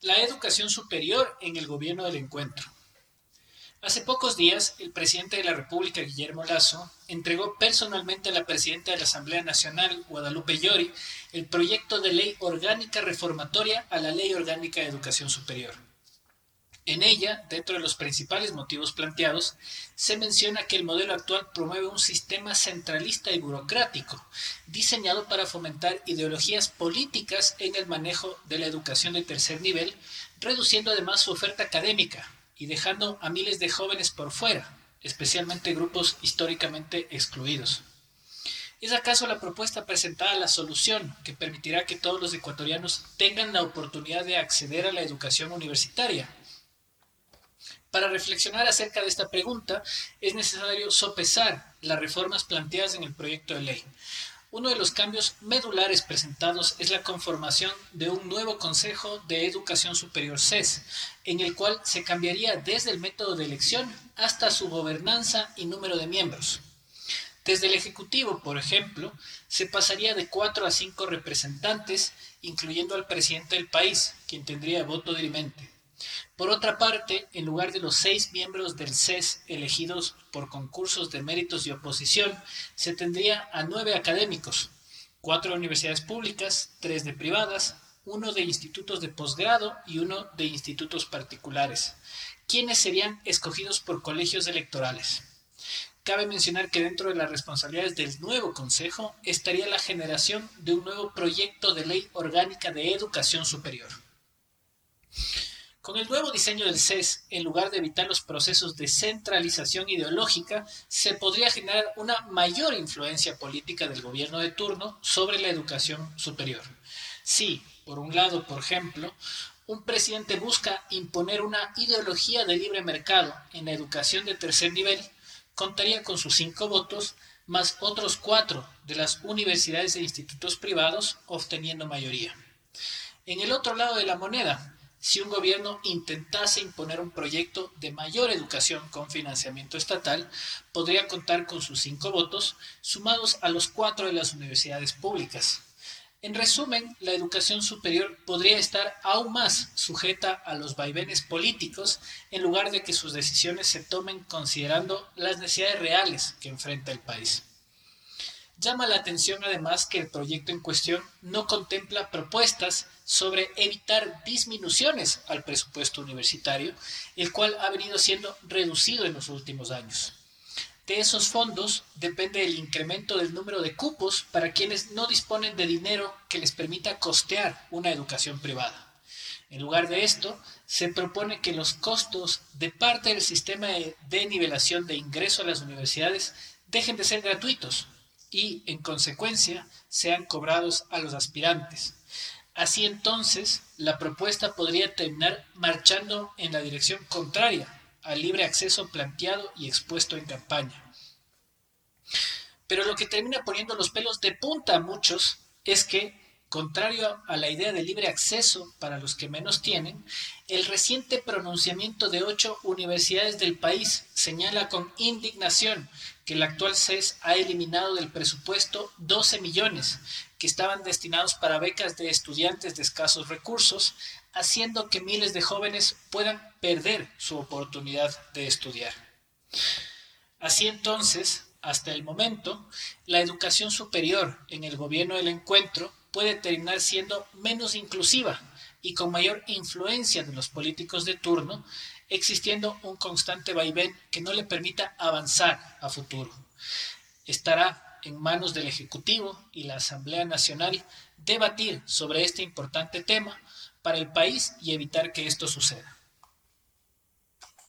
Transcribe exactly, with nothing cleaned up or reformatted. la educación superior en el gobierno del encuentro. Hace pocos días, el presidente de la República, Guillermo Lasso, entregó personalmente a la presidenta de la Asamblea Nacional, Guadalupe Llori, el proyecto de ley orgánica reformatoria a la Ley Orgánica de Educación Superior. En ella, dentro de los principales motivos planteados, se menciona que el modelo actual promueve un sistema centralista y burocrático, diseñado para fomentar ideologías políticas en el manejo de la educación de tercer nivel, reduciendo además su oferta académica y dejando a miles de jóvenes por fuera, especialmente grupos históricamente excluidos. ¿Es acaso la propuesta presentada la solución que permitirá que todos los ecuatorianos tengan la oportunidad de acceder a la educación universitaria? Para reflexionar acerca de esta pregunta, es necesario sopesar las reformas planteadas en el proyecto de ley. Uno de los cambios medulares presentados es la conformación de un nuevo Consejo de Educación Superior (C E S), en el cual se cambiaría desde el método de elección hasta su gobernanza y número de miembros. Desde el Ejecutivo, por ejemplo, se pasaría de cuatro a cinco representantes, incluyendo al presidente del país, quien tendría voto dirimente. Por otra parte, en lugar de los seis miembros del C E S elegidos por concursos de méritos y oposición, se tendría a nueve académicos, cuatro de universidades públicas, tres de privadas, uno de institutos de posgrado y uno de institutos particulares, quienes serían escogidos por colegios electorales. Cabe mencionar que dentro de las responsabilidades del nuevo Consejo estaría la generación de un nuevo proyecto de ley orgánica de educación superior. Con el nuevo diseño del C E S, en lugar de evitar los procesos de centralización ideológica, se podría generar una mayor influencia política del gobierno de turno sobre la educación superior. Si, por un lado, por ejemplo, un presidente busca imponer una ideología de libre mercado en la educación de tercer nivel, contaría con sus cinco votos, más otros cuatro de las universidades e institutos privados, obteniendo mayoría. En el otro lado de la moneda, si un gobierno intentase imponer un proyecto de mayor educación con financiamiento estatal, podría contar con sus cinco votos, sumados a los cuatro de las universidades públicas. En resumen, la educación superior podría estar aún más sujeta a los vaivenes políticos, en lugar de que sus decisiones se tomen considerando las necesidades reales que enfrenta el país. Llama la atención además que el proyecto en cuestión no contempla propuestas sobre evitar disminuciones al presupuesto universitario, el cual ha venido siendo reducido en los últimos años. De esos fondos depende el incremento del número de cupos para quienes no disponen de dinero que les permita costear una educación privada. En lugar de esto, se propone que los costos de parte del sistema de nivelación de ingreso a las universidades dejen de ser gratuitos y, en consecuencia, sean cobrados a los aspirantes. Así entonces, la propuesta podría terminar marchando en la dirección contraria al libre acceso planteado y expuesto en campaña. Pero lo que termina poniendo los pelos de punta a muchos es que, contrario a la idea de libre acceso para los que menos tienen, el reciente pronunciamiento de ocho universidades del país señala con indignación que el actual C E S ha eliminado del presupuesto doce millones que estaban destinados para becas de estudiantes de escasos recursos, haciendo que miles de jóvenes puedan perder su oportunidad de estudiar. Así entonces, hasta el momento, la educación superior en el gobierno del encuentro puede terminar siendo menos inclusiva y con mayor influencia de los políticos de turno, existiendo un constante vaivén que no le permita avanzar a futuro. Estará en manos del Ejecutivo y la Asamblea Nacional debatir sobre este importante tema para el país y evitar que esto suceda.